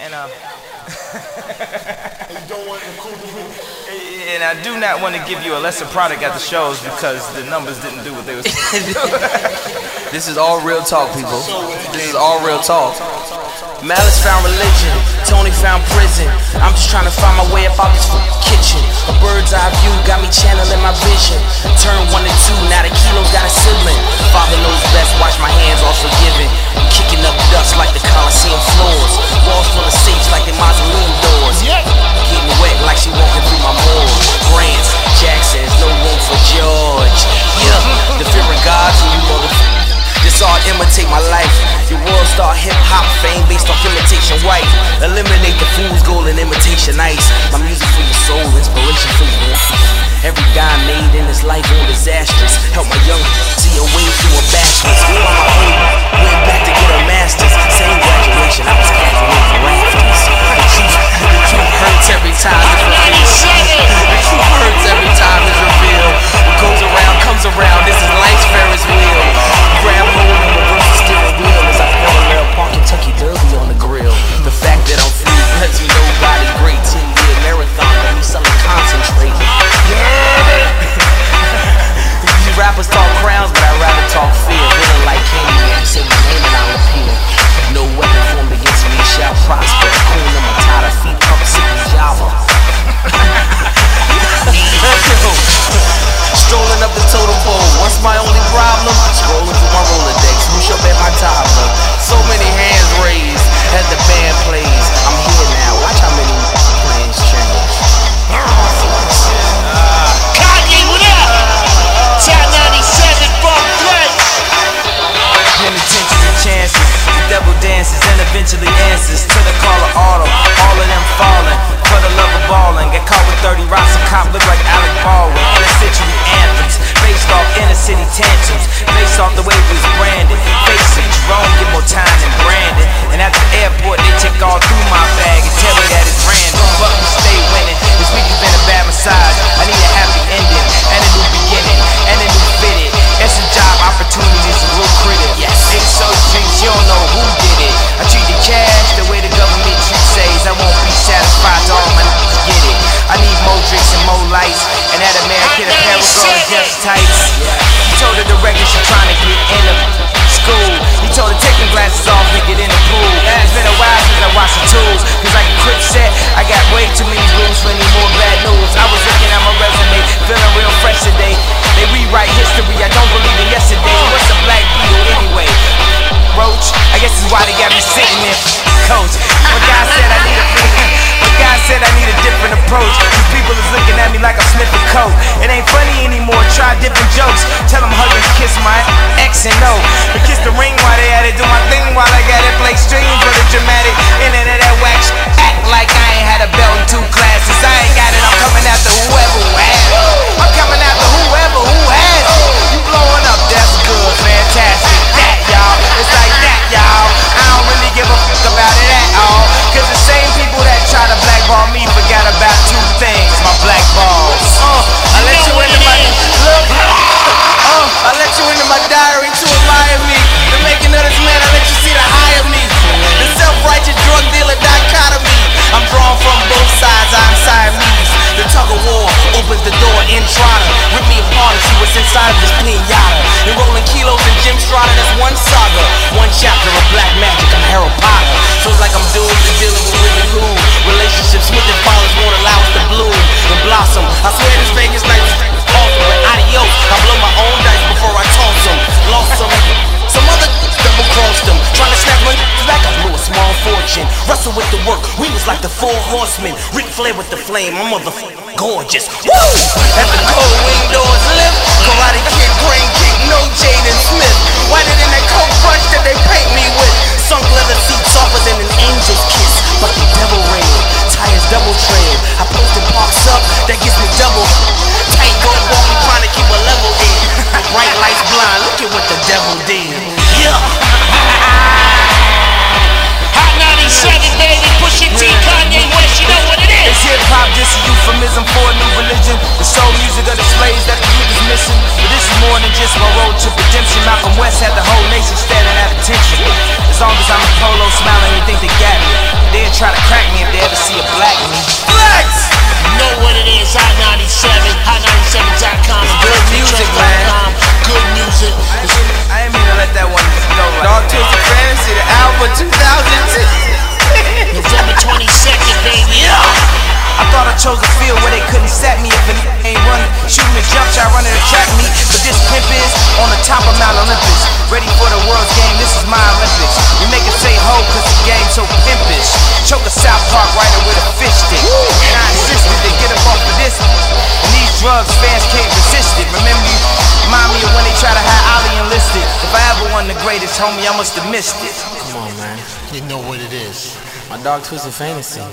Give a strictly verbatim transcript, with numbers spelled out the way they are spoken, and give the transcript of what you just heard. and uh, and I do not want to give you a lesser product at the shows because the numbers didn't do what they were supposed to do. This is all real talk, people. This is all real talk. Malice found religion, Tony found prison. I'm just trying to find my way up out this fucking kitchen. A bird's eye view got me channeling my vision. Turn one and two, now the kilo's got a sibling. Father knows best, watch my hands all forgiving. I'm kicking up dust like the Coliseum floors. Walls full of safes like the mausoleum doors. Getting wet like she walking through my moors. Grants, Jackson's, no room for George. Yeah, the fear of God when you motherfucker. This all imitate my life. Your world star hip-hop fame based off imitation white. Eliminate the fool's gold and imitation ice. My music for your soul, inspiration for your life. Every guy made in his life all disastrous. Help my young see a way through a bachelor's. On my own, went back to get a master's. Same graduation, I was graduating from rafters. The truth, the truth hurts every time it's revealed. The truth hurts every time it's revealed. What goes around comes around, this is life's Ferris wheel. Grab hold and reverse the steering wheel as I parallel park Kentucky Derby on the grill. The fact that I'm free lets me know body's great. Ten year marathon, let me something concentrate. Yeah. These rappers talk crowns, but I'd rather talk fear. Really like candy, man, say my name and I'll appear. No weapon formed against me shall prosper. Cool in my tighter feet, pump sick in Java. Strolling up the totem pole, what's my only problem? Scrolling through my Rolodex, who shall bet my toddler? So many hands raised as the band plays. I'm here now, watch how many plans change. Kanye, what up? Top ninety-seven, bump threat. Penitentiary chances, the devil dances and eventually answers to the call of autumn. All of them falling for the love of balling. Get caught with thirty rocks, a cop look like Alec Baldwin. Penitentiary anthems, based off inner city tantrums, based off the way it was branded. Facing Jerome, get more time than Brandon. And at the airport, they check all through my bag and tell me that it's random. But we stay winning. This week has been a bad massage. I need a happy ending and a new beginning and a new fitted. It's a job opportunities a real critic. Yes, it's so streets, you don't know who did it. I treat the cash the way the government treats says. I won't be satisfied till all my niggas get it. I need more drinks and more lights, and that American apparel girl just tights. He told her the record she trying to get in the school. He told her taking glasses off and get in the pool. It's been a while since I watched the tools, cause like a crib set, I got way too many rules for any more bad news. I was looking at my resume, feeling real fresh today. They rewrite history, I don't believe in yesterday. What's a black beetle anyway? Roach, I guess is why they got me sitting there. Coach, but God said I need a friend. God said I need a different approach. These people is looking at me like I'm sniffing coke. It ain't funny anymore, try different jokes. Tell them hug and kiss my X and O. But kiss the ring while they at it, do my thing while I got it. Play streams for the dramatic, internet that wax. Act like I ain't had a belt in two classes. I ain't got it, I'm coming after whoever who has it. I'm coming after whoever who has it. You blowing up, that's good, fantastic. That y'all, it's like that y'all. I don't really give a fuck about it at all. Cause the same people that try to blackball me forgot about two things, my black balls. uh, I let you into my look, uh, I let you into my diary to admire me. The making of this man, I let you see the higher me. The self-righteous drug dealer dichotomy. I'm drawn from both sides, I'm Siamese. The tug of war opens the door in Toronto. Rip me apart and see what's inside of this pinata. Enrolling kilos in Jim Strada, that's one saga. One chapter of black magic, I'm Harold Potter. Feels like I'm doomed to dealing with women who relationships with their fathers won't allow us to bloom and blossom. I swear this Vegas night is awful. Adios, I blow my own dice before I toss them. Lost some, some other double crossed them. Trying to snap my back, I blew a small fortune. Wrestle with the work, we was like the four horsemen. Ric Flair with the flame, my motherfucking gorgeous. Woo! As the cold wing doors lift, karate kick, brain kick, no Jaden Smith. Whiter than that cold brush that they paint me with. Sunk leather seat, softer than an angel's kiss. But the devil rain, tires double tread. I post and parks up, that gets me double. Tight gold walking, trying to keep a level in. Bright lights blind, look at what the devil did. Yeah! Hot ninety-seven, baby, Pusha T, Kanye West, you know what it is. It's hip-hop, this is euphemism for a new religion. The soul music of the slaves that the youth is missing. But this is more than just my road to redemption. Malcolm West had the whole nation standing at attention. As long as I'm a Polo smiling, they think they got me. They'll try to chose a field where they couldn't set me. If a nigga ain't running, shooting a jump shot, running a track meet. But this pimp is on the top of Mount Olympus, ready for the world's game. This is my Olympics. You make it say ho, cause the game so pimpish. Choke a South Park writer with a fish stick. And I insisted to get up off of this. And these drugs, fans can't resist it. Remember you, remind me of when they try to have Ali enlisted. If I ever won the greatest, homie, I must have missed it. Come on, man. You know what it is. My dog Twisted Fantasy.